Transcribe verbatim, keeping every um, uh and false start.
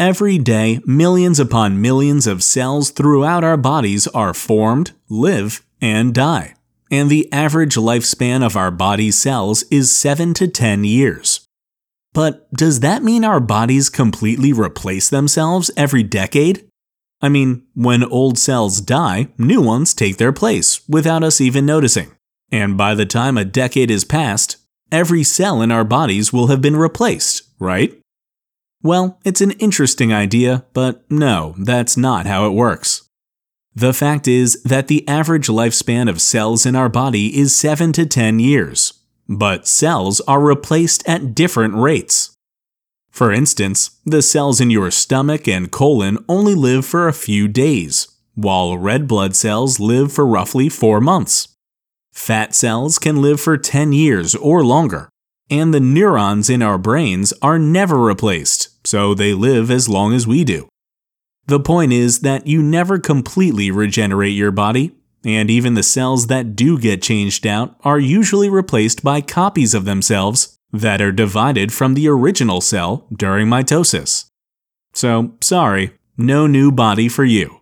Every day, millions upon millions of cells throughout our bodies are formed, live, and die. And the average lifespan of our body cells is seven to ten years. But does that mean our bodies completely replace themselves every decade? I mean, when old cells die, new ones take their place, without us even noticing. And by the time a decade is passed, every cell in our bodies will have been replaced, right? Well, it's an interesting idea, but no, that's not how it works. The fact is that the average lifespan of cells in our body is seven to ten years, but cells are replaced at different rates. For instance, the cells in your stomach and colon only live for a few days, while red blood cells live for roughly four months. Fat cells can live for ten years or longer, and the neurons in our brains are never replaced, so they live as long as we do. The point is that you never completely regenerate your body, and even the cells that do get changed out are usually replaced by copies of themselves that are divided from the original cell during mitosis. So, sorry, no new body for you.